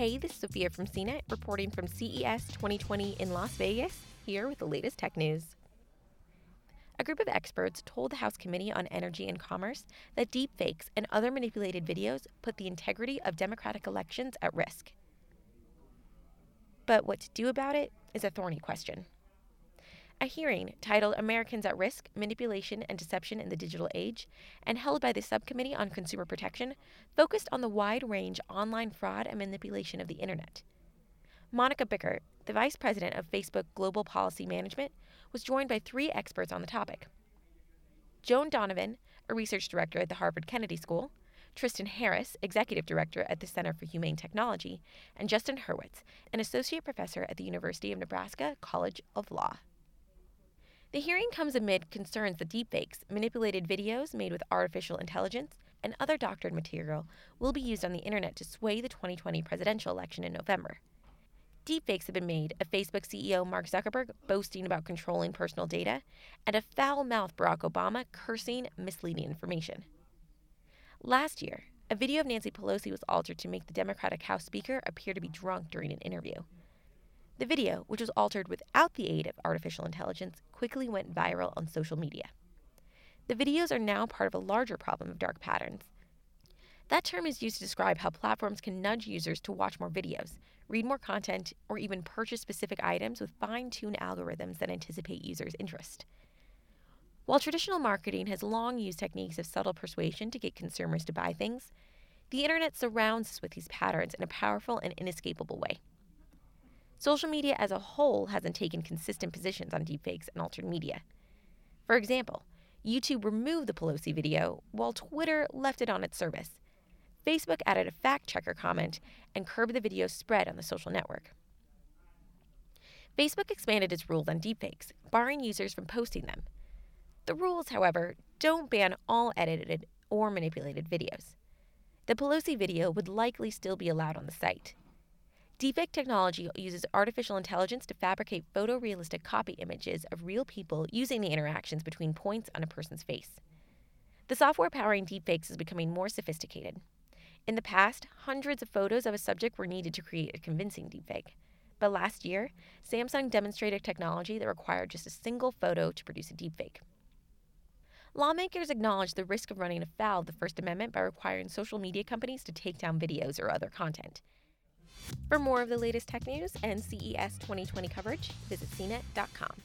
Hey, this is Sophia from CNET, reporting from CES 2020 in Las Vegas, here with the latest tech news. A group of experts told the House Committee on Energy and Commerce that deepfakes and other manipulated videos put the integrity of democratic elections at risk. But what to do about it is a thorny question. A hearing titled Americans at Risk, Manipulation and Deception in the Digital Age, and held by the Subcommittee on Consumer Protection, focused on the wide range online fraud and manipulation of the Internet. Monica Bickert, the Vice President of Facebook Global Policy Management, was joined by three experts on the topic. Joan Donovan, a research director at the Harvard Kennedy School, Tristan Harris, Executive Director at the Center for Humane Technology, and Justin Hurwitz, an Associate Professor at the University of Nebraska College of Law. The hearing comes amid concerns that deepfakes, manipulated videos made with artificial intelligence, and other doctored material will be used on the internet to sway the 2020 presidential election in November. Deepfakes have been made of Facebook CEO Mark Zuckerberg boasting about controlling personal data, and of foul-mouthed Barack Obama cursing misleading information. Last year, a video of Nancy Pelosi was altered to make the Democratic House Speaker appear to be drunk during an interview. The video, which was altered without the aid of artificial intelligence, quickly went viral on social media. The videos are now part of a larger problem of dark patterns. That term is used to describe how platforms can nudge users to watch more videos, read more content, or even purchase specific items with fine-tuned algorithms that anticipate users' interest. While traditional marketing has long used techniques of subtle persuasion to get consumers to buy things, the internet surrounds us with these patterns in a powerful and inescapable way. Social media as a whole hasn't taken consistent positions on deepfakes and altered media. For example, YouTube removed the Pelosi video, while Twitter left it on its service. Facebook added a fact-checker comment and curbed the video's spread on the social network. Facebook expanded its rules on deepfakes, barring users from posting them. The rules, however, don't ban all edited or manipulated videos. The Pelosi video would likely still be allowed on the site. Deepfake technology uses artificial intelligence to fabricate photorealistic copy images of real people using the interactions between points on a person's face. The software powering deepfakes is becoming more sophisticated. In the past, hundreds of photos of a subject were needed to create a convincing deepfake. But last year, Samsung demonstrated technology that required just a single photo to produce a deepfake. Lawmakers acknowledge the risk of running afoul of the First Amendment by requiring social media companies to take down videos or other content. For more of the latest tech news and CES 2020 coverage, visit cnet.com.